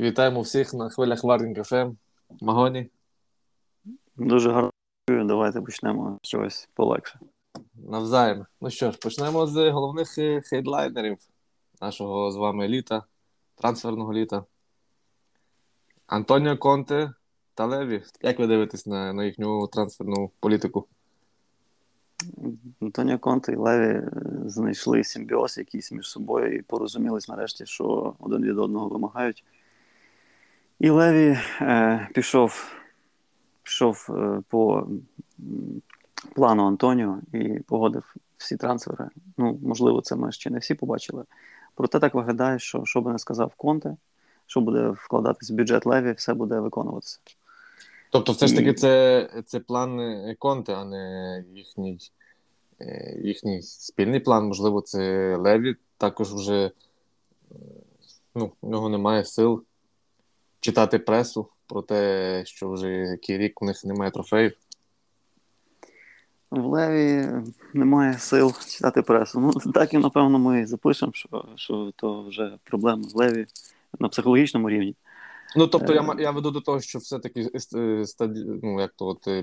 Вітаємо всіх на хвилях Варінг ФМ. Магоні. Дуже гарно. Давайте почнемо з чогось полегше. Навзаєм. Ну що ж, почнемо з головних хедлайнерів нашого з вами літа, трансферного літа. Антоніо Конте та Леві. Як ви дивитесь на їхню трансферну політику? Антоніо Конте і Леві знайшли симбіоз якийсь між собою і порозумілись нарешті, що один від одного вимагають. І Леві пішов по плану Антоніо і погодив всі трансфери. Ну, можливо, це ми ще не всі побачили. Проте так виглядає, що би не сказав Конте, що буде вкладатись в бюджет Леві, все буде виконуватися. Тобто, все ж таки, це план Конте, а не їхній спільний план. Можливо, це Леві також вже, ну, в нього немає сил читати пресу про те, що вже який рік у них немає трофеїв. В Леві немає сил читати пресу. Ну, так і, напевно, ми запишемо, що то вже проблема в Леві на психологічному рівні. Ну, тобто, я веду до того, що все-таки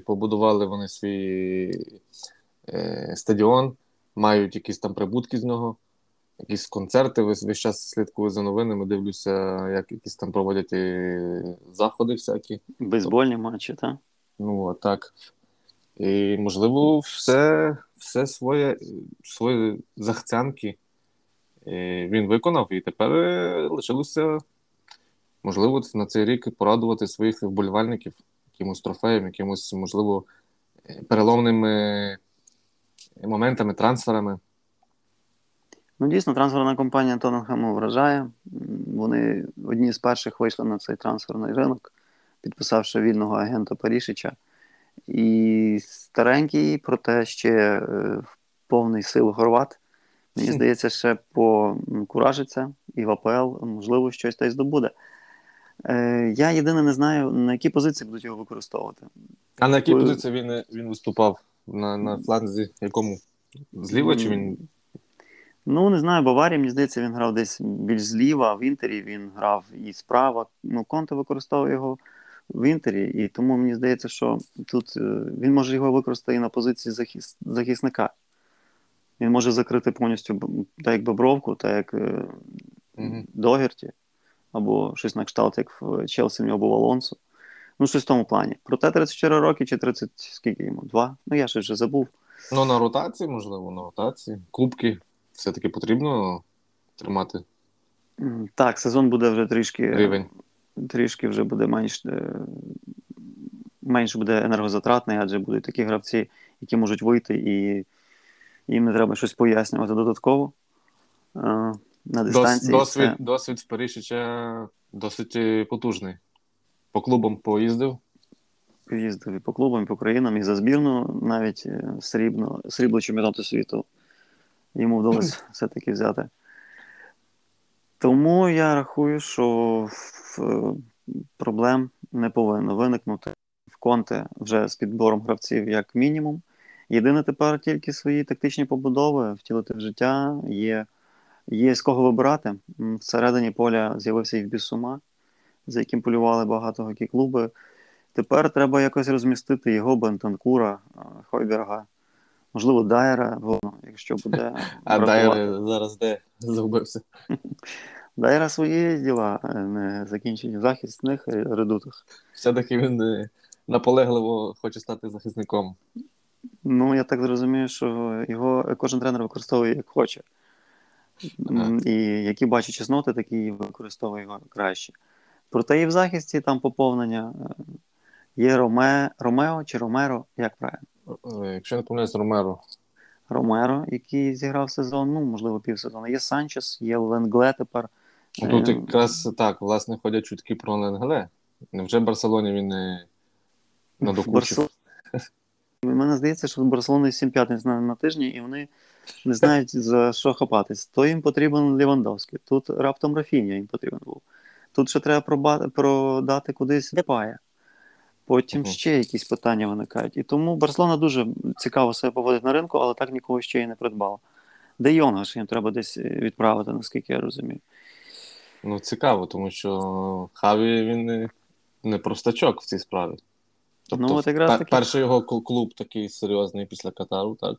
побудували вони свій стадіон, мають якісь там прибутки з нього, якісь концерти, весь час слідкую за новинами, дивлюся, як якісь там проводять заходи всякі. Бейсбольні матчі, так? Ну, так. І, можливо, все свої захцянки він виконав, і тепер лишилося, можливо, на цей рік порадувати своїх вболівальників якимось трофеєм, якимось, можливо, переломними моментами, трансферами. Ну, дійсно, трансферна компанія Тоттенгему вражає. Вони одні з перших вийшли на цей трансферний ринок, підписавши вільного агента Парішича. І старенький, проте ще в повний сил хорват. Мені здається, ще покуражиться і в АПЛ, можливо, щось та й здобуде. Я єдине не знаю, на які позиції будуть його використовувати. А на якій позиції він виступав? На фланзі якому? Зліва чи він? Ну, не знаю, Баварія, мені здається, він грав десь більш зліва, в Інтері він грав і справа. Ну, Конте використовував його в Інтері, і тому мені здається, що тут він може його використати і на позиції захисника. Він може закрити повністю так як Бобровку, так як Догерті, або щось на кшталт, як в Челсі в нього був Алонсо. Ну, щось в тому плані. Проте 34 роки чи 30, скільки йому? 2? Ну, я ще вже забув. Ну, на ротації, можливо, Кубки все-таки потрібно тримати? Так, сезон буде вже трішки... Рівень. Трішки вже буде менш буде енергозатратний, адже будуть такі гравці, які можуть вийти і їм не треба щось пояснювати додатково на дистанції. Досвід Парішича досить потужний. По клубам поїздив? Поїздив і по клубам, і по країнам, і за збірну навіть срібло чемпіонату світу. Йому вдалося все-таки взяти. Тому я рахую, що проблем не повинно виникнути в Конте вже з підбором гравців як мінімум. Єдине тепер тільки свої тактичні побудови втілити в життя. Є з кого вибирати. Всередині поля з'явився і Бісума, за яким полювали багато гокі-клуби. Тепер треба якось розмістити його, Бентанкура, Хойберга. Можливо, Дайера, якщо буде... А Дайер зараз де? Загубився. Дайера свої діла не закінчені в захисних редутах. Все-таки він наполегливо хоче стати захисником. Ну, я так зрозумію, що його кожен тренер використовує як хоче. Ага. І які бачить чесноти, такі використовує його краще. Проте і в захисті там поповнення є Ромео чи Ромеро, як правильно? Якщо не помиляюсь, Ромеро, який зіграв сезон, ну, можливо, півсезону. Є Санчес, є Ленгле тепер. Тут якраз так, власне, ходять чутки про Ленгле. Невже в Барселоні він не надокучив? Мені здається, що в Барселоні 7-5 на тижні, і вони не знають, за що хапатись. То їм потрібен Лівандовський, тут раптом Рафінья їм потрібен був. Тут ще треба продати кудись Депая. Потім ще якісь питання виникають. І тому Барселона дуже цікаво себе поводить на ринку, але так нікого ще й не придбала. Де Йонга, що їм треба десь відправити, наскільки я розумію. Ну, цікаво, тому що Хаві, він не простачок в цій справі. Тобто, ну, перший його клуб такий серйозний після Катару, так?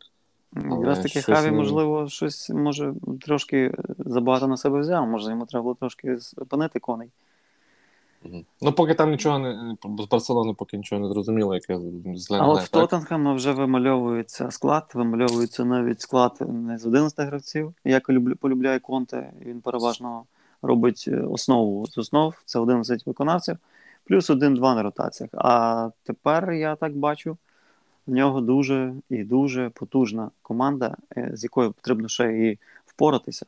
Якраз таки Хаві, можливо, щось, може, трошки забагато на себе взяв, може, йому треба було трошки спинити коней. Ну, поки там нічого не... З Барселони поки нічого не зрозуміло, яке з Ленгле. А от в Тоттенгема вже вимальовується склад, вимальовується навіть склад не з 11 гравців. Я полюбляю Конте, він переважно робить основу з основ, це 11 виконавців, плюс 1-2 на ротаціях. А тепер, я так бачу, в нього дуже і дуже потужна команда, з якою потрібно ще і впоратися.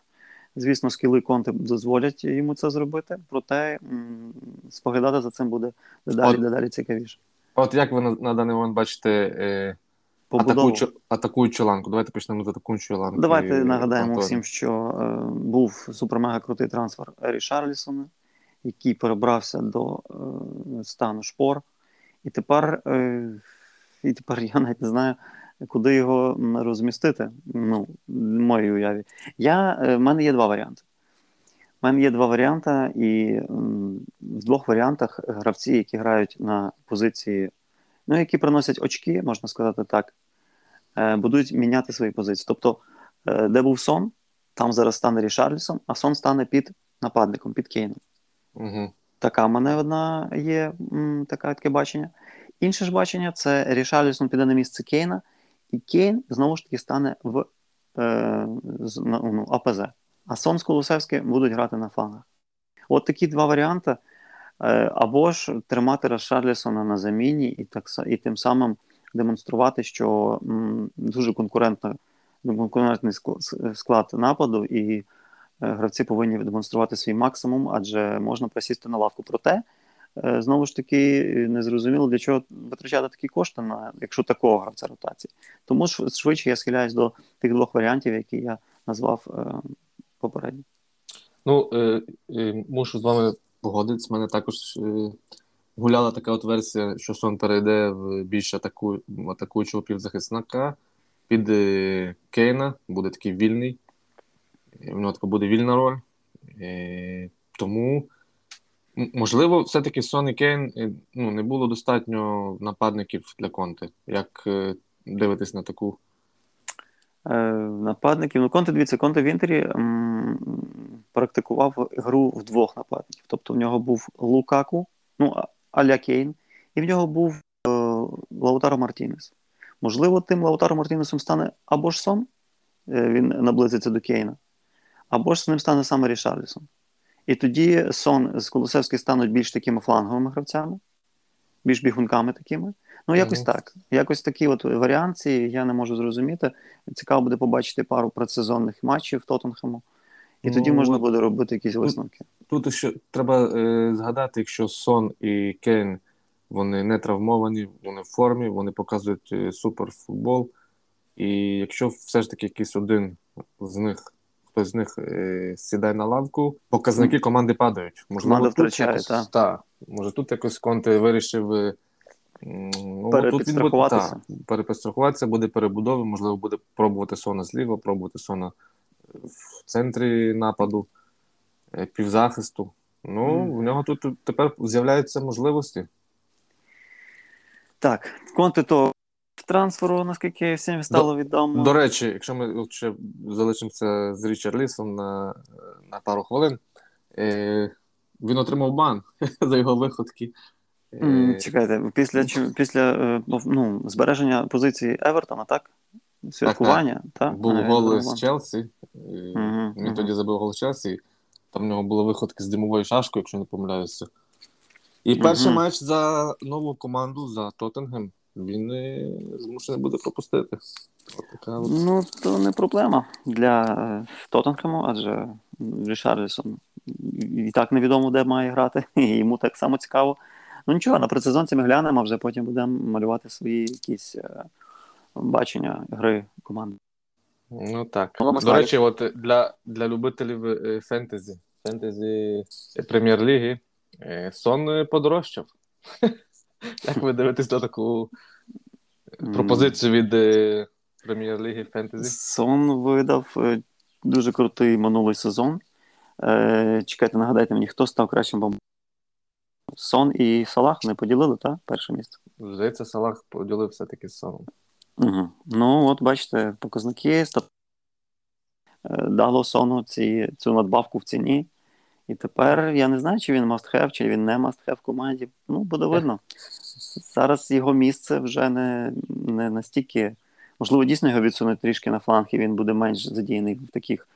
Звісно, скіли Конте дозволять йому це зробити, проте споглядати за цим буде дедалі цікавіше. От як ви на даний момент бачите атакуючу ланку? Давайте почнемо з атакуючої ланки. Давайте нагадаємо всім, що був супер-мега-крутий трансфер Рішарлісона, який перебрався до стану шпор. І тепер, я навіть не знаю, куди його розмістити, ну, в моїй уяві. В мене є два варіанти. В мене є два варіанти, і в двох варіантах гравці, які грають на позиції, ну, які приносять очки, можна сказати так, будуть міняти свої позиції. Тобто, де був Сон, там зараз стане Рішарлісон, а Сон стане під нападником, під Кейном. Угу. Така в мене одна є, таке бачення. Інше ж бачення, це Рішарлісон піде на місце Кейна, і Кейн, знову ж таки, стане в АПЗ. А Сон з Колосевським будуть грати на флангах. От такі два варіанти. Або ж тримати Рішарлісона на заміні і тим самим демонструвати, що дуже конкурентний склад нападу, і гравці повинні демонструвати свій максимум, адже можна присісти на лавку. Проте, знову ж таки, незрозуміло, для чого витрачати такі кошти, якщо такого гравця ротації. Тому швидше я схиляюсь до тих двох варіантів, які я назвав попередньо. Ну, мушу з вами погодитися. В мене також гуляла така от версія, що Сон перейде в більш атакуючого півзахисника під Кейна, буде такий вільний. В нього така буде вільна роль. Тому... Можливо, все-таки Сон і Кейн, ну, не було достатньо нападників для Конте. Як дивитись на таку? Нападників? Ну, Конте в Інтері практикував гру в двох нападників. Тобто в нього був Лукаку, ну, а-ля Кейн, і в нього був Лаутаро Мартінес. Можливо, тим Лаутаро Мартінесом стане або ж Сон, він наблизиться до Кейна, або ж з ним стане саме Рішарлісон. І тоді Сон з Колосевським стануть більш такими фланговими гравцями, більш бігунками такими. Ну, якось так. Якось такі от варіанції, я не можу зрозуміти. Цікаво буде побачити пару предсезонних матчів в Тоттенхему. І тоді можна буде робити якісь висновки. Тут ще треба згадати, якщо Сон і Кейн, вони не травмовані, вони в формі, вони показують суперфутбол. І якщо все ж таки якийсь один з них, хтось з них сідає на лавку, показники команди падають. Команда втрачає, так. Може, тут якось Конте вирішив перепідстрахуватися. Перепідстрахуватися, буде перебудова, можливо, буде пробувати Сона зліва, пробувати Сона в центрі нападу, півзахисту. Ну, в нього тут тепер з'являються можливості. Так, Конте то... трансферу, наскільки всім стало відомо. До речі, якщо ми ще залишимося з Рішарлісом на пару хвилин, він отримав бан за його виходки. Чекайте, після збереження позиції Евертона, так? Святкування, так? Був гол з Челсі, він тоді забив гол з Челсі, там в нього були виходки з димовою шашкою, якщо не помиляюся. І перший матч за нову команду, за Тоттенгем, він змушений буде пропустити. Ну, то не проблема для Тоттенхему, адже Рішарлісон і так невідомо, де має грати, і йому так само цікаво. Ну, нічого, на предсезонці ми глянемо, а вже потім будемо малювати свої якісь бачення гри команди. Ну, так. До речі, от для любителів фентезі прем'єр-ліги, Сон подорожчав. Як ви дивитесь на таку пропозицію від прем'єр-ліги фентезі? Сон видав дуже крутий минулий сезон. Чекайте, нагадайте мені, хто став кращим бомбардиром? Сон і Салах не поділили, так? Перше місце. Здається, Салах поділив все-таки з Соном. Угу. Ну, от бачите, показники дало Сону цю надбавку в ціні. І тепер я не знаю, чи він must-have, чи він не must-have в команді. Ну, буде видно. Зараз його місце вже не настільки... Можливо, дійсно його відсунуть трішки на фланг, і він буде менш задіяний в таких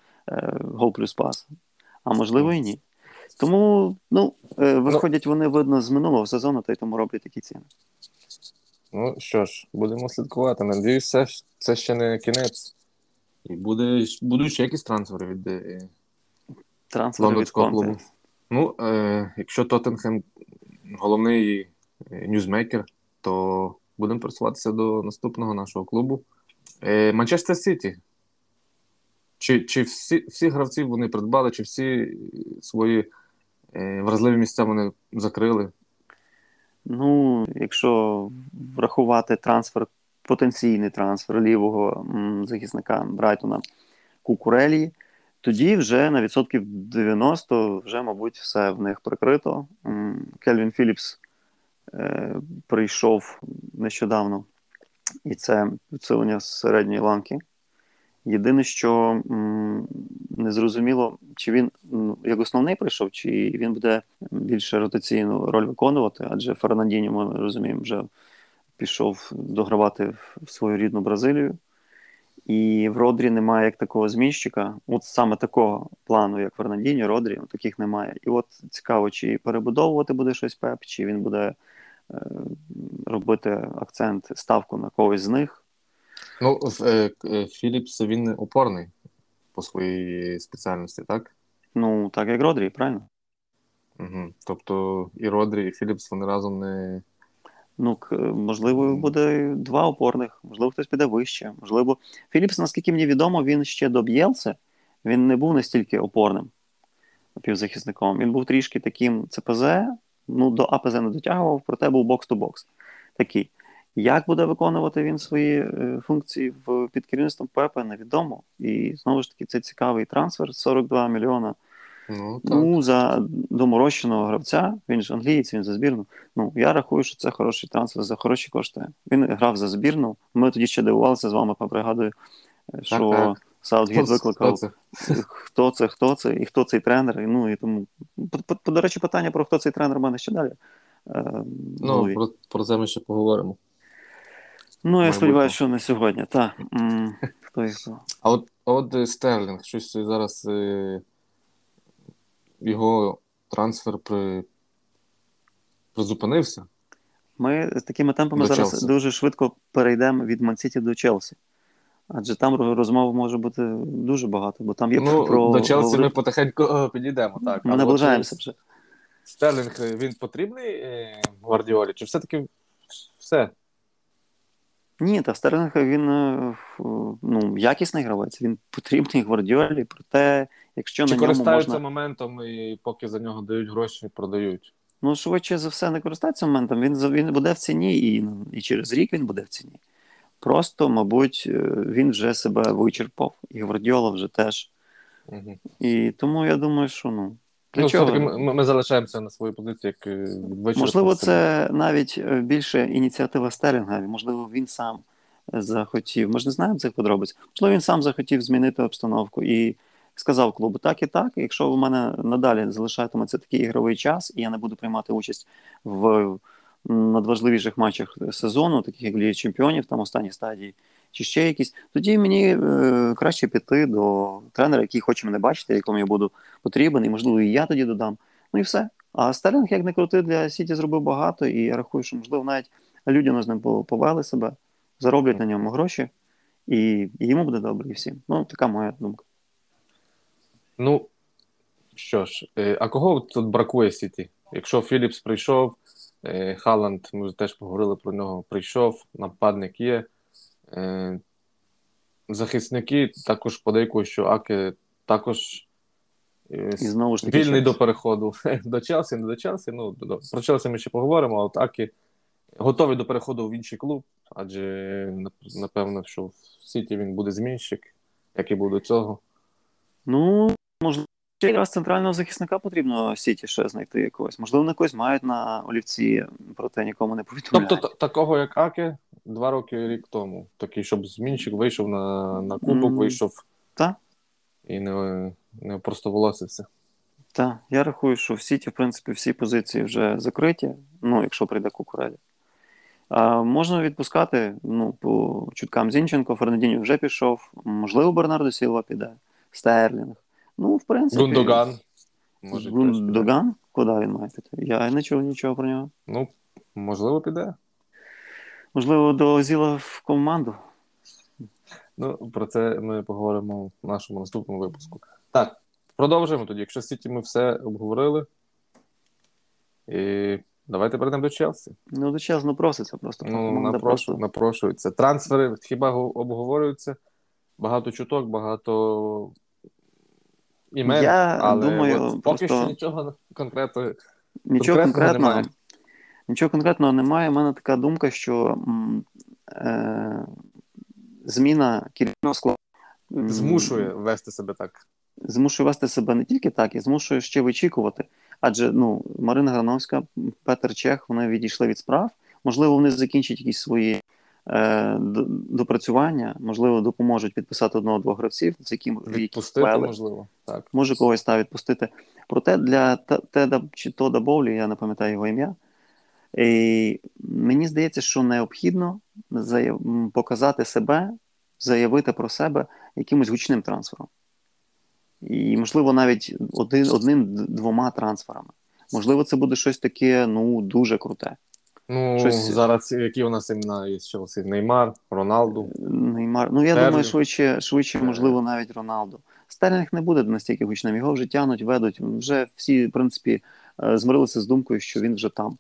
гол плюс пас. А можливо і ні. Тому, виходять вони, видно, з минулого сезону, та й тому роблять такі ціни. Ну, що ж, будемо слідкувати. Надіюся, це ще не кінець. І будуть ще якісь трансфери від... Трансфери від Конте. Ну, якщо Тоттенхем головний ньюзмейкер, то будемо просуватися до наступного нашого клубу. Манчестер Сіті. Чи всі гравці вони придбали, чи всі свої вразливі місця вони закрили? Ну, якщо врахувати потенційний трансфер лівого захисника Брайтона Кукурелі, тоді вже на 90% вже, мабуть, все в них прикрито. Кельвін Філіпс прийшов нещодавно, і це підсилення з середньої ланки. Єдине, що незрозуміло, чи він як основний прийшов, чи він буде більше ротаційну роль виконувати, адже Фернандіньо, ми розуміємо, вже пішов догравати в свою рідну Бразилію. І в Родрі немає як такого змінщика, от саме такого плану, як Фернандіньо, Родрі, таких немає. І от цікаво, чи перебудовувати буде щось Пеп, чи він буде робити акцент, ставку на когось з них. Ну, Філіпс, він опорний по своїй спеціальності, так? Ну, так як Родрі, правильно? Угу. Тобто і Родрі, і Філіпс, вони разом не... Ну, можливо, буде два опорних, можливо, хтось піде вище, можливо. Філіпс, наскільки мені відомо, він ще до Б'єлсе, він не був настільки опорним півзахисником, він був трішки таким ЦПЗ, ну, до АПЗ не дотягував, проте був бокс-ту-бокс такий. Як буде виконувати він свої функції під керівництвом Пепе, невідомо. І, знову ж таки, це цікавий трансфер, 42 мільйона. Ну, за доморощеного гравця, він ж англієць, він за збірну. Ну, я рахую, що це хороший трансфер за хороші кошти. Він грав за збірну. Ми тоді ще дивувалися з вами, пригадую, що Саутгейт викликав, хто це, і хто цей тренер. Ну, і тому, до речі, питання про хто цей тренер в мене ще далі. Ну, про це ми ще поговоримо. Ну, я сподіваюся, що не сьогодні, так. Хто і хто. А от Стерлінг, щось зараз... Його трансфер призупинився. Ми з такими темпами зараз Челсі. Дуже швидко перейдемо від Ман-Сіті до Челсі. Адже там розмов може бути дуже багато, бо там є про... До Челсі ми потихеньку підійдемо, так. Ми наближаємося вже. Стерлінг, він потрібний Гвардіолі? Чи все-таки все? Ні, та Стерлінг, він якісний гравець, він потрібний Гвардіолі, проте, якщо чи на ньому можна... Чи користаються моментом і поки за нього дають гроші, продають? Ну, швидше за все, не користаються моментом, він буде в ціні, і через рік він буде в ціні. Просто, мабуть, він вже себе вичерпав, і Гвардіола вже теж. Угу. І тому, я думаю, що, все-таки ми залишаємося на своїй позиції, як вичерпав. Можливо, це навіть більше ініціатива Стерлінга, можливо, він сам захотів, ми ж не знаємо цих подробиць, можливо, він сам захотів змінити обстановку і сказав клубу так, якщо в мене надалі залишатиметься такий ігровий час, і я не буду приймати участь в надважливіших матчах сезону, таких як Ліги Чемпіонів, там останні стадії, чи ще якісь, тоді мені краще піти до тренера, який хоче мене бачити, якому я буду потрібен, і, можливо, і я тоді додам. Ну і все. А Стерлінг, як не крути, для Сіті зробив багато, і я рахую, що, можливо, навіть людяно з ним повели себе, зароблять на ньому гроші, і йому буде добре, і всім. Ну, така моя думка. Ну, що ж, а кого тут бракує Сіті? Якщо Філіпс прийшов, Халанд, ми теж поговорили про нього, прийшов, нападник є, захисники також подейкують, що Аке також вільний до переходу до Челсі, не до Челсі, про Челсі ми ще поговоримо, а от Аке готовий до переходу в інший клуб, адже напевно, що в Сіті він буде змінщик, як і був до цього. Ну, можливо, ще якраз центрального захисника потрібно Сіті ще знайти якогось. Можливо, вони якось мають на олівці, проте нікому не повідомляють. Тобто такого, як Аке, 2 роки, рік тому. Такий, щоб змінщик вийшов на кубок, вийшов і не просто волосився. Так, я рахую, що в Сіті, в принципі, всі позиції вже закриті, ну, якщо прийде Кукурелі. Можна відпускати, ну, по чуткам Зінченко, Фернандіньо вже пішов, можливо, Бернардо Сілва піде, Стерлінг. Ну, в принципі... Гундоган. Може, Гундоган? Куди він має піти? Я не чув нічого про нього. Ну, можливо, піде. Можливо, до Зіла в команду. Ну, про це ми поговоримо в нашому наступному випуску. Так, продовжуємо тоді. Якщо з Сіті ми все обговорили, і давайте перейдемо до Челсі. Ну, до Челсі напроситься просто. Ну, напрошується. Трансфери хіба обговорюються? Багато чуток, багато імен, але думаю, поки що нічого конкретного немає. Нічого конкретного немає. У мене така думка, що зміна керівного складу змушує вести себе так. Змушує вести себе не тільки так, і змушує ще вичікувати. Адже, ну, Марина Грановська, Петер Чех, вони відійшли від справ. Можливо, вони закінчать якісь свої допрацювання, можливо, допоможуть підписати одного-двох гравців, з яким відпустити, можливо. Так. Може когось та відпустити. Проте для Теда чи Тодда Боулі, я не пам'ятаю його ім'я, і мені здається, що необхідно показати себе, заявити про себе якимось гучним трансфером. І, можливо, навіть одним-двома трансферами. Можливо, це буде щось таке, ну, дуже круте. Ну, щось... зараз, які у нас імена є з Челсі? Неймар, Роналду? Неймар. Ну, я Стерлінг. Думаю, швидше, можливо, навіть Роналду. Стерлінг не буде настільки гучним. Його вже тягнуть, ведуть. Вже всі, в принципі, змирилися з думкою, що він вже там.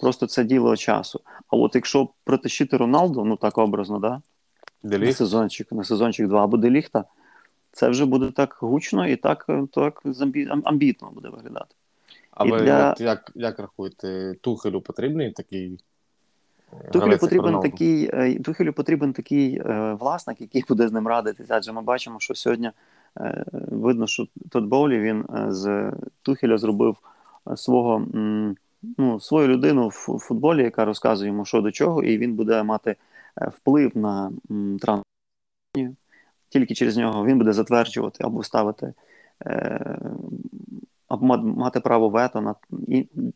Просто це діло часу. А от якщо притащити Роналду, ну, так образно, да? На сезончик 2, або Деліхта, це вже буде так гучно і так амбітно буде виглядати. Але як рахуєте, Тухелю потрібний такий? Тухелю потрібен такий власник, який буде з ним радитися. Адже ми бачимо, що сьогодні видно, що Тодд Боулі, він з Тухеля зробив свою людину в футболі, яка розказує йому, що до чого, і він буде мати вплив на трансфер. Тільки через нього він буде затверджувати або ставити, або мати право вето на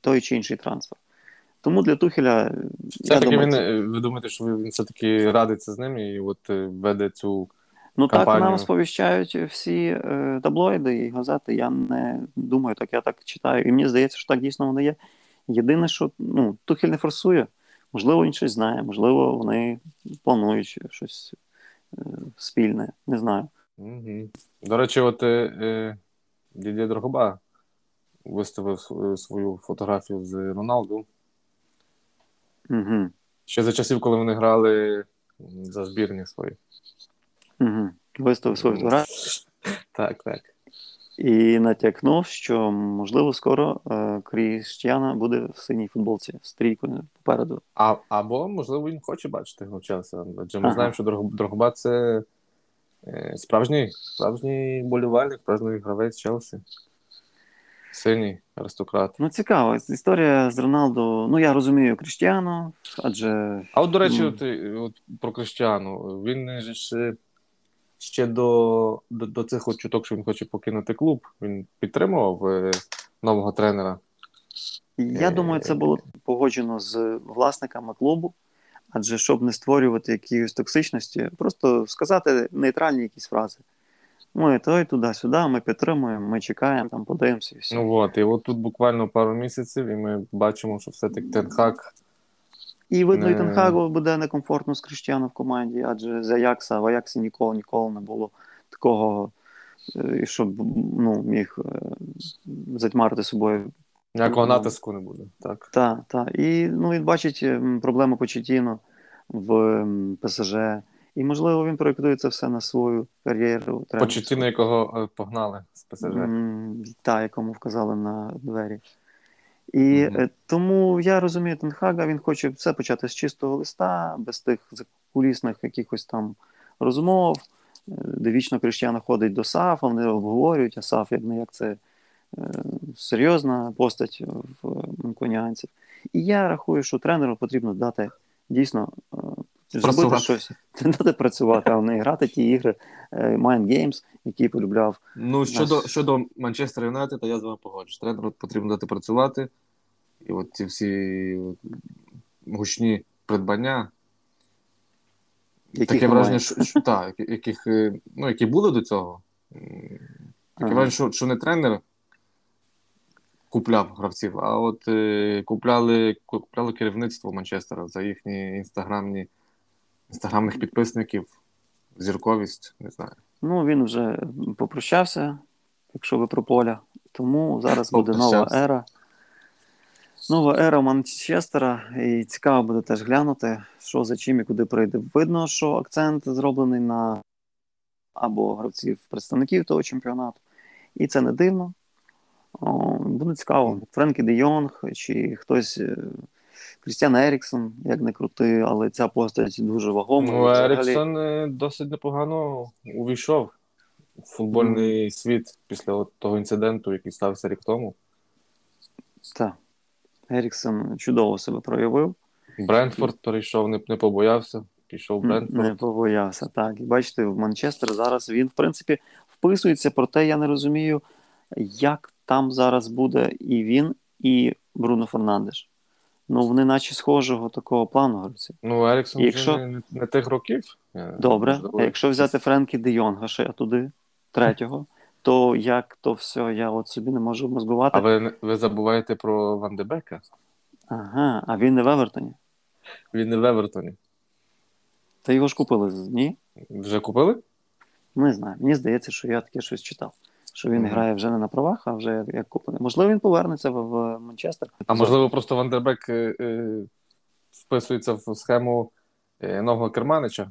той чи інший трансфер. Тому для Тухеля... Ви думаєте, що він все-таки радиться з ним і от веде цю кампанію? Так нам сповіщають всі таблоїди і газети. Я не думаю, так я так читаю. І мені здається, що так дійсно воно є. Єдине, що Тухель не форсує. Можливо, він щось знає, можливо, вони планують щось... спільне, не знаю. Угу. До речі, от Дід'є Дрогба виставив свою фотографію з Роналду. Угу. Ще за часів, коли вони грали за збірні свої. Угу. Виставив свою фотографію. Так. І натякнув, що, можливо, скоро Кріштіано буде в синій футболці, з трійкою попереду. Або, можливо, він хоче бачити його в Челсі. Адже ми знаємо, що Дрогба – це справжній болівальник, справжній гравець Челсі. Синій аристократ. Ну, цікаво. Історія з Роналду... Ну, я розумію Кріштіано, адже... А от, до речі, от про Кріштіано. Він ж... Ще до цих от чуток, що він хоче покинути клуб, він підтримував нового тренера? Я думаю, це було погоджено з власниками клубу, адже щоб не створювати якісь токсичності, просто сказати нейтральні якісь фрази. Ми той туди-сюди, ми підтримуємо, ми чекаємо, там подивимося і все. Ну от, і от тут буквально пару місяців, і ми бачимо, що все-таки Тен Хаг... І, видно, і Тен Хагу буде некомфортно з Кріштіано в команді, адже з Аякса, в Аяксі ніколи не було такого, щоб міг затьмарити собою. Ніякого натиску не буде, так? Так. І він бачить проблему Почеттіно в ПСЖ. І, можливо, він проєктує це все на свою кар'єру. Почеттіно, якого погнали з ПСЖ. Так, якому вказали на двері. І тому я розумію Тен Хага, він хоче все почати з чистого листа, без тих закулісних якихось там розмов, де вічно Кріштіано ходить до Сафа, вони обговорюють, а Саф як не як це серйозна постать в манкуніанців. І я рахую, що тренеру потрібно дати дійсно зробити щось, дати працювати, а не грати ті ігри Mind Games, які полюбляв. Ну, щодо Manchester United, я з вами погоджуюсь. Тренеру потрібно дати працювати. І от ці всі гучні придбання, яких таке враження, що та, яких, ну, які були до цього, таке враження, що не тренер купляв гравців, а от купляло керівництво Манчестера за їхні інстаграмних підписників, зірковість, не знаю. Ну, він вже попрощався, якщо ви про поля, тому зараз буде нова ера. Нова ера Манчестера, і цікаво буде теж глянути, що за чим і куди прийде. Видно, що акцент зроблений на або гравців-представників того чемпіонату, і це не дивно. Буде цікаво. Френкі Дейонг чи хтось, Крістіан Еріксон, як не крути, але ця постать дуже вагома. Ну, Еріксон досить непогано увійшов у футбольний світ після того інциденту, який стався рік тому. Так. Еріксон чудово себе проявив. Брентфорд перейшов, не побоявся. Пішов Брентфорд. Не побоявся, так. І бачите, в Манчестер зараз він, в принципі, вписується, проте я не розумію, як там зараз буде і він, і Бруно Фернандеш. Ну, вони наче схожого такого плану гравці. Ну, Еріксон якщо... не тих років. Добре. А якщо взяти Френкі Дейонга ще туди, третього, то як то все, я от собі не можу обмозгувати. А ви забуваєте про Ван Дебека? Ага, а він не в Евертоні? Він не в Евертоні. Та його ж купили, ні? Вже купили? Не знаю, мені здається, що я таке щось читав. Що він грає вже не на правах, а вже як куплений. Можливо, він повернеться в Манчестер. А можливо, просто Ван Дебек вписується в схему нового керманича?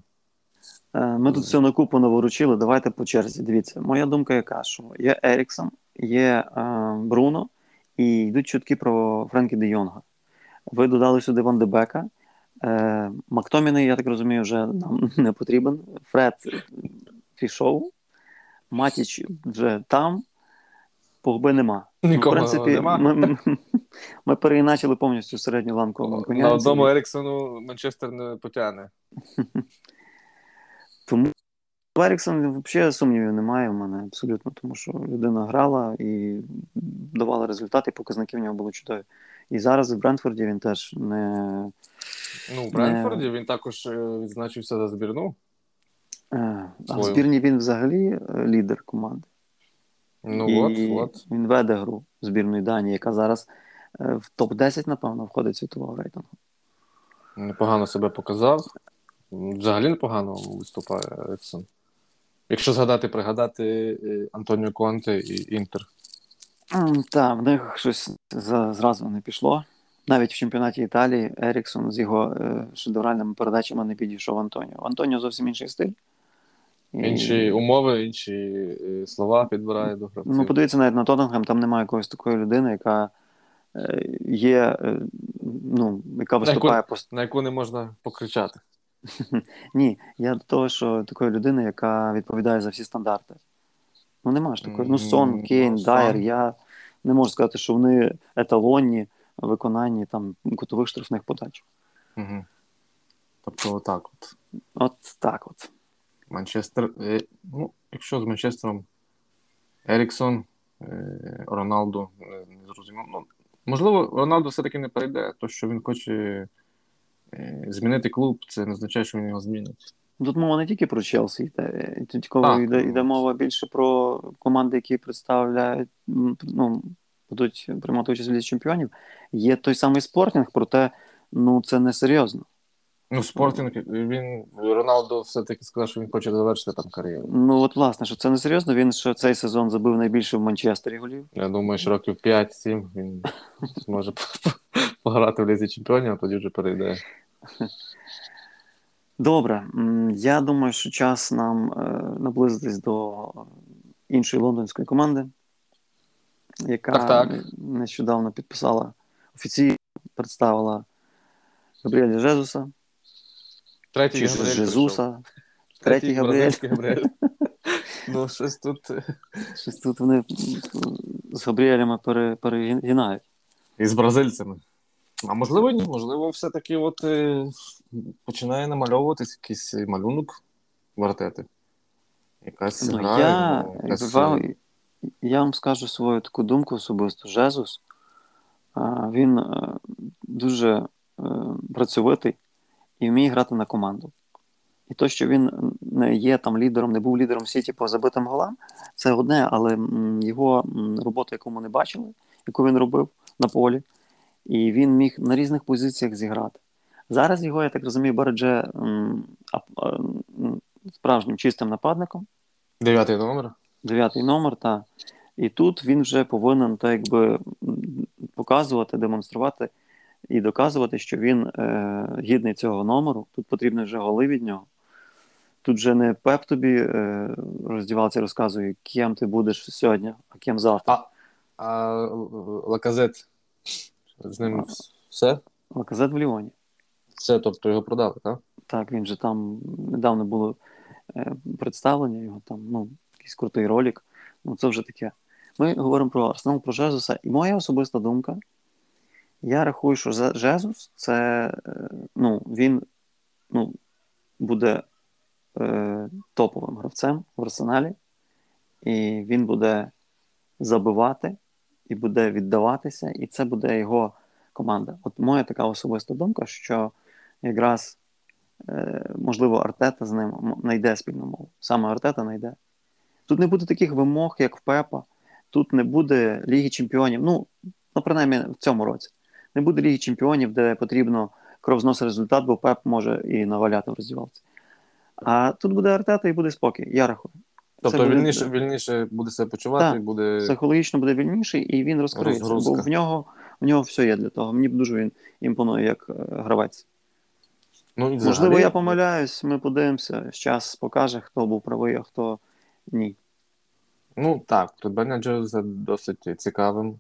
Ми тут все на купу наворучили, давайте по черзі. Дивіться, моя думка яка, що є Еріксон, є Бруно, і йдуть чутки про Френкі Дейонга. Ви додали сюди Ван Дебека. Мактоміни, я так розумію, вже нам не потрібен. Фред пішов. Матіч вже там, Погби нема. Нікого в принципі, нема. Ми переіначили повністю середню ланку манкуніанців. На одному Еріксону Манчестер не потягне. Тому Еріксон взагалі сумнівів немає в мене абсолютно, тому що людина грала і давала результати, і показники в нього були чудові. І зараз в Брентфорді він теж не... Ну, в Брентфорді він також відзначився за збірну. А в збірні він взагалі лідер команди. Ну, і він веде гру збірної Данії, яка зараз в топ-10, напевно, входить світового рейтингу. Непогано себе показав. Взагалі непогано виступає Еріксон. Якщо пригадати Антоніо Конте і Інтер. Так, в них щось зразу не пішло. Навіть в чемпіонаті Італії Еріксон з його шедевральними передачами не підійшов Антоніо. Антоніо зовсім інший стиль. Інші умови, інші слова підбирає до гравців. Ну, подивіться навіть на Тоттенгем, там немає якоїсь такої людини, яка є, ну, яка виступає... На яку не можна покричати. Ні, я до того, що такої людини, яка відповідає за всі стандарти. Ну, немає ж такої. Ну, Сон, Кейн, Дайер, я не можу сказати, що вони еталонні в виконанні там кутових штрафних подач. Угу. Тобто отак от. Отак от. Манчестер, ну, якщо з Манчестером Еріксон, Роналду, не зрозуміло. Ну, можливо, Роналду все-таки не перейде, то, що він хоче змінити клуб, це не означає, що він його змінить. Тут мова не тільки про Челсі йде, тут йде мова більше про команди, які представляють, ну, будуть приймати участь в Лізі чемпіонів. Є той самий Спортінг, проте, ну, це не серйозно. Ну, Спортінг, Роналду все-таки сказав, що він хоче завершити там кар'єру. Ну, от власне, що це не серйозно, він що цей сезон забив найбільше в Манчестері голів. Я думаю, що років 5-7 він зможе пограти в Лізі чемпіонів, а тоді вже перейде. Добре, я думаю, що час нам наблизитись до іншої лондонської команди, яка нещодавно підписала, офіційно представила Габріеля Жезуса. Третій Габріель. Ну, щось тут вони з Габріелями перегинають. І з бразильцями. А можливо, ні. Можливо, все-таки от починає намальовуватись якийсь малюнок Вартети. Якась гра. Я вам скажу свою таку думку особисто. Жезус, він дуже працьовитий і вміє грати на команду. І то, що він не є там лідером, не був лідером Сіті по забитим голам, це одне, але його роботу, яку ми не бачили, яку він робив на полі, і він міг на різних позиціях зіграти. Зараз його, я так розумію, бередже справжнім чистим нападником. 9-й номер. 9-й номер, так. І тут він вже повинен так якби показувати, демонструвати і доказувати, що він гідний цього номеру. Тут потрібні вже голи від нього. Тут вже не Пеп тобі роздівалці розказує, ким ти будеш сьогодні, а ким завтра. А Лаказет, з ним все? Лаказет в Ліоні. Все, тобто його продали, так? Так, він же там, недавно було представлення його, там, якийсь крутий ролик. Це вже таке. Ми говоримо про Арсенал, про Жезуса. І моя особиста думка, я рахую, що Жезус, це, він буде топовим гравцем в Арсеналі, і він буде забивати, і буде віддаватися, і це буде його команда. От моя така особиста думка, що якраз, можливо, Артета з ним знайде спільну мову. Саме Артета знайде. Тут не буде таких вимог, як в Пепа, тут не буде Ліги Чемпіонів, принаймні в цьому році. Не буде Ліги Чемпіонів, де потрібно кров з носа результат, бо Пеп може і наваляти в роздівалці. А тут буде Артета і буде спокій, я рахую. Тобто буде вільніше буде себе почувати? Так, буде... психологічно буде вільніший, і він розкриється, бо в нього все є для того. Мені дуже він імпонує як гравець. Взагалі... Можливо, я помиляюсь, ми подивимося, час покаже, хто був правий, а хто ні. Так, придбання Джезуса досить цікавим.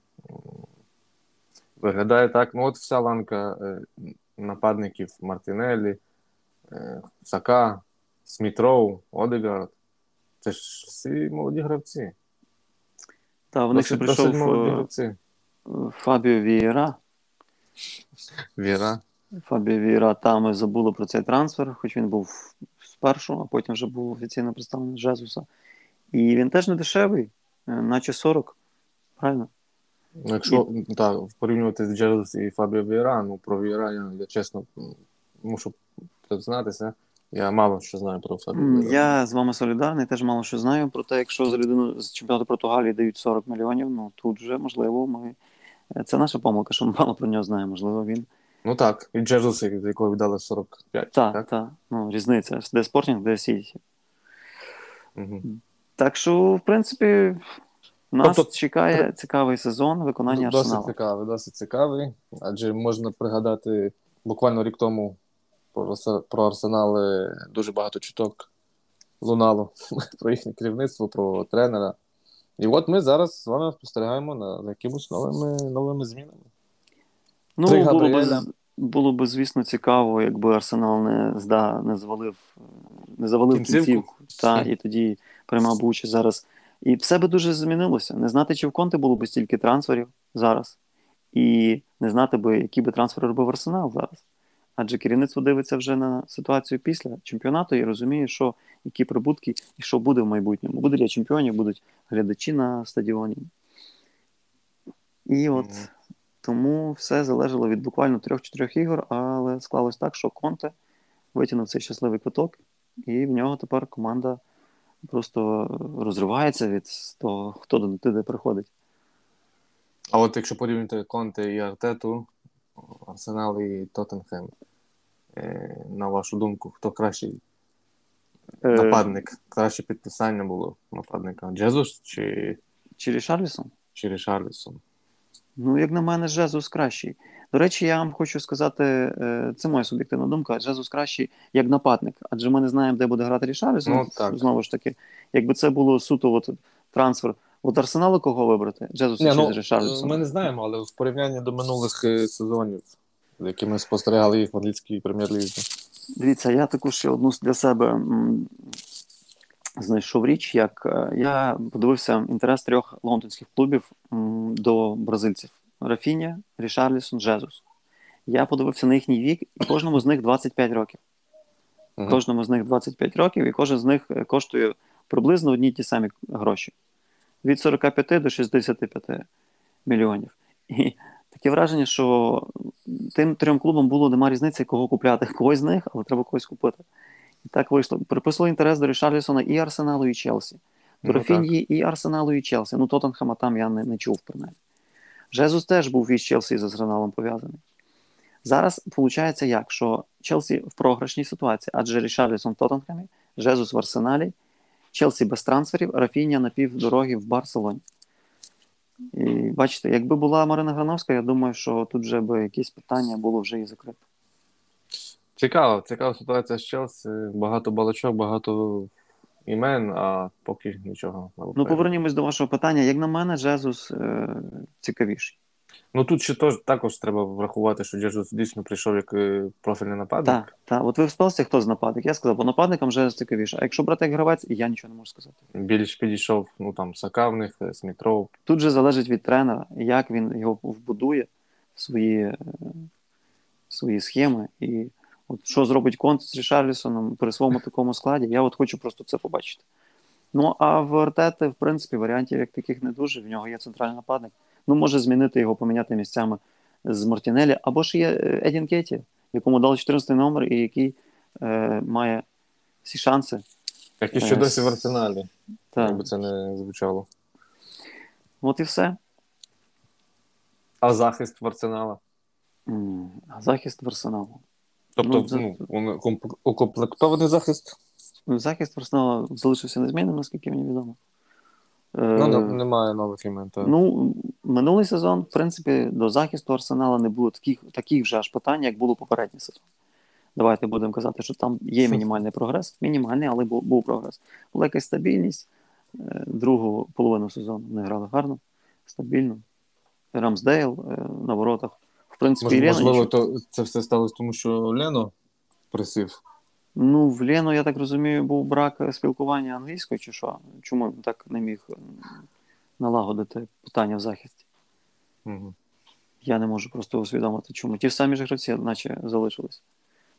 Виглядає так. От вся ланка нападників Мартінеллі, Сака, Сміт-Роу, Одегард. Це ж всі молоді гравці. Так, в них ще прийшов Фабіо Вієра. Фабіо Вієра, та ми забули про цей трансфер, хоч він був спершу, а потім вже був офіційно представлений Жезуса. І він теж не дешевий, наче 40, правильно? Якщо порівнювати з Джезус і Фабіо Вієра, про Вієра я чесно мушу знатися. Я мало що знаю про Фабіо Вієра. Я з вами солідарний, теж мало що знаю. Проте, якщо за людину з чемпіонату Португалії дають 40 мільйонів, тут вже, можливо, це наша помилка, що ми мало про нього знаємо. Можливо, він... так, і Джезус, якого віддали 45. Так. Різниця. Де Спортінг, де Сіті. Угу. Так що, в принципі... Нас чекає цікавий сезон виконання Арсеналу. Досить цікавий, адже можна пригадати, буквально рік тому про Арсенал дуже багато чуток лунало про їхнє керівництво, про тренера. І от ми зараз з вами спостерігаємо за якимось новими змінами. Було б, звісно, цікаво, якби Арсенал не завалив кінцівку. І тоді приймав би участь зараз. І все би дуже змінилося. Не знати, чи в Конте було б стільки трансферів зараз. І не знати би, які би трансфери робив Арсенал зараз. Адже керівництво дивиться вже на ситуацію після чемпіонату і розуміє, що які прибутки і що буде в майбутньому. Буде для чемпіонів, будуть глядачі на стадіоні. І от тому все залежало від буквально 3-4 ігор, але склалось так, що Конте витягнув цей щасливий квиток, і в нього тепер команда просто розривається від того, хто до туди приходить. А от якщо порівняти Конте і Артету, Арсенал і Тоттенхем, на вашу думку, хто кращий нападник? Краще підписання було нападника? Джезус чи Рішарлісон? Як на мене, Джезус кращий. До речі, я вам хочу сказати, це моя суб'єктивна думка, Жезус кращий як нападник, адже ми не знаємо, де буде грати Рішарлісон, знову ж таки. Якби це було суто трансфер, Арсеналу кого вибрати? Жезус чи Рішарлісон? Ми не знаємо, але в порівнянні до минулих сезонів, які ми спостерігали їх в англійській прем'єр-лізі. Дивіться, я таку ще одну для себе знайшов річ, як я подивився інтерес трьох лондонських клубів до бразильців. Рафінья, Рішарлісон, Жезус. Я подивився на їхній вік, і кожному з них 25 років. Uh-huh. Кожному з них 25 років, і кожен з них коштує приблизно одні й ті самі гроші. Від 45 до 65 мільйонів. І таке враження, що тим трьом клубам було нема різниці, кого купляти. Когось з них, але треба когось купити. І так вийшло. Приписували інтерес до Рішарлісона і Арсеналу, і Челсі. До Рафіньї і Арсеналу, і Челсі. Ну, Тоттенхема там я не чув, принаймні. Жезус теж був із Челсі з Арсеналом пов'язаний. Зараз виходить як, що Челсі в програшній ситуації, адже Рішарлісон в Тоттенхемі, Жезус в Арсеналі, Челсі без трансферів, Рафінья на півдороги в Барселоні. І бачите, якби була Марина Грановська, я думаю, що тут вже би якісь питання було вже і закрито. Цікава ситуація з Челсі. Багато балачок, багато імен, а поки нічого. Ну, повернімось до вашого питання. Як на мене, Жезус цікавіший. Ну, тут ще також треба врахувати, що Джезус дійсно прийшов як профільний нападник. Так. От ви вспалися, хто з нападник? Я сказав, бо нападникам Джезус цікавіше. А якщо брати як гравець, я нічого не можу сказати. Більш підійшов, ну, там, Сака в них, Смітров. Тут же залежить від тренера, як він його вбудує в свої схеми. І от що зробить Конте з Рішарлісоном при своєму такому складі, я от хочу просто це побачити. Ну, а в Артети, в принципі, варіантів як таких не дуже. В нього є центральний нападник. Ну, може змінити його, поміняти місцями з Мартінелі. Або ж є Едін Кеті, якому дали 14-й номер і який має всі шанси. Як і ще досі в Арсеналі, якби це не звучало. От і все. А захист в Арсенала? А захист в Арсенала. Тобто, укомплектований захист? Захист в Арсенала залишився незмінним, наскільки мені відомо. Ну, немає нових імен. Ну, минулий сезон, в принципі, до захисту Арсенала не було таких вже аж питань, як було попередній сезон. Давайте будемо казати, що там є мінімальний прогрес. Мінімальний, але був прогрес. Була якась стабільність. Другу половину сезону не грали гарно, стабільно. Рамсдейл на воротах. В принципі, можливо, то це все сталося тому, що Лено присів. Ну, в Лену, я так розумію, був брак спілкування англійською, чи що? Чому він так не міг налагодити питання в захисті? Угу. Я не можу просто усвідомити, чому. Ті самі ж гравці, наче, залишились.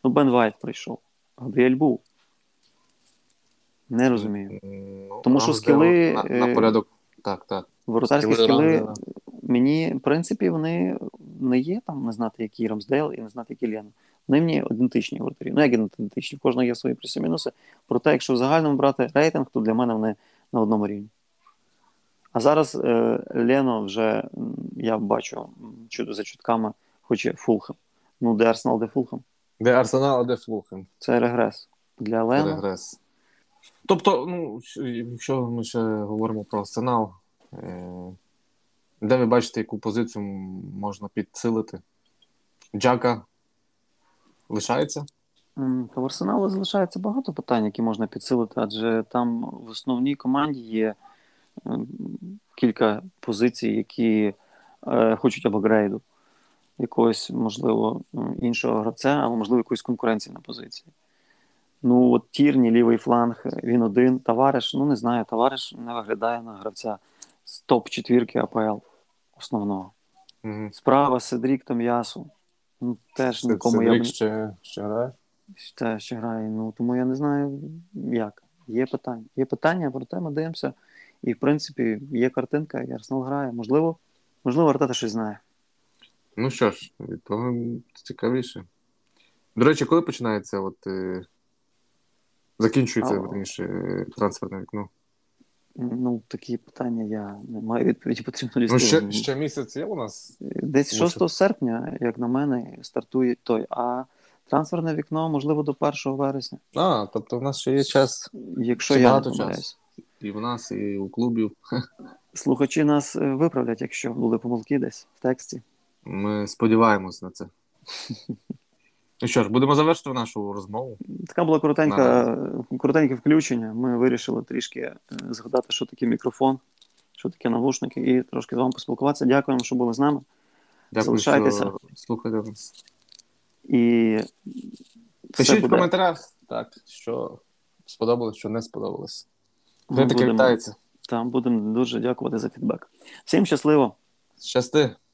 Ну, Бен Вайт прийшов. Габріель був. Не розумію. Тому що скіли... На порядок, так. Воротарські скіли, мені, в принципі, вони не є, там, не знати, який Рамсдейл і не знати, який Лена. Вони мені ідентичні воротарі. Ну, як ідентичні? В кожного є свої плюси-мінуси. Проте, якщо в загальному брати рейтинг, то для мене вони на одному рівні. А зараз Лено вже, я бачу, за чутками, хоче Фулхем. Ну, де Арсенал, де Фулхем? Де Арсенал, а де Фулхем? Це регрес. Для Лено. Це регрес. Тобто, ну, якщо ми ще говоримо про Арсенал, де ви бачите, яку позицію можна підсилити? Джака лишається? Та в Арсеналу залишається багато питань, які можна підсилити, адже там в основній команді є кілька позицій, які хочуть апгрейду якогось, можливо, іншого гравця, або, можливо, якоїсь конкуренції на позиції. Ну, от Тірні, лівий фланг, він один, Тавариш, ну, не знаю, Тавариш не виглядає на гравця з топ-четвірки АПЛ основного. Угу. Справа Седрік Том'ясу. Ну, теж нікому Седрік я б... ще грає? Ще грає, ну, тому я не знаю, як. Є питання. Є питання, проте ми дивимося. І, в принципі, є картинка, і Арсенал грає. Можливо, Артета щось знає. Ну, що ж, відповім цікавіше. До речі, коли починається, от, закінчується, верніше, трансферне вікно? Ну, такі питання я не маю відповіді, потрібно лісти. Ну, ще місяць є у нас? Десь 6 серпня, як на мене, стартує той, а трансферне вікно, можливо, до 1 вересня. А, тобто в нас ще є час, якщо я багато часу. І в нас, і у клубів. Слухачі нас виправлять, якщо були помилки десь в тексті. Ми сподіваємось на це. Ну що ж, будемо завершити нашу розмову. Така була коротеньке включення. Ми вирішили трішки згадати, що таке мікрофон, що таке навушники, і трошки з вами поспілкуватися. Дякуємо, що були з нами. Дякую, залишайтеся. Що слухайте нас. І пишіть в коментарях, так, що сподобалось, що не сподобалось. Ми будемо, там будемо дуже дякувати за фідбек. Всім щасливо! Щасти!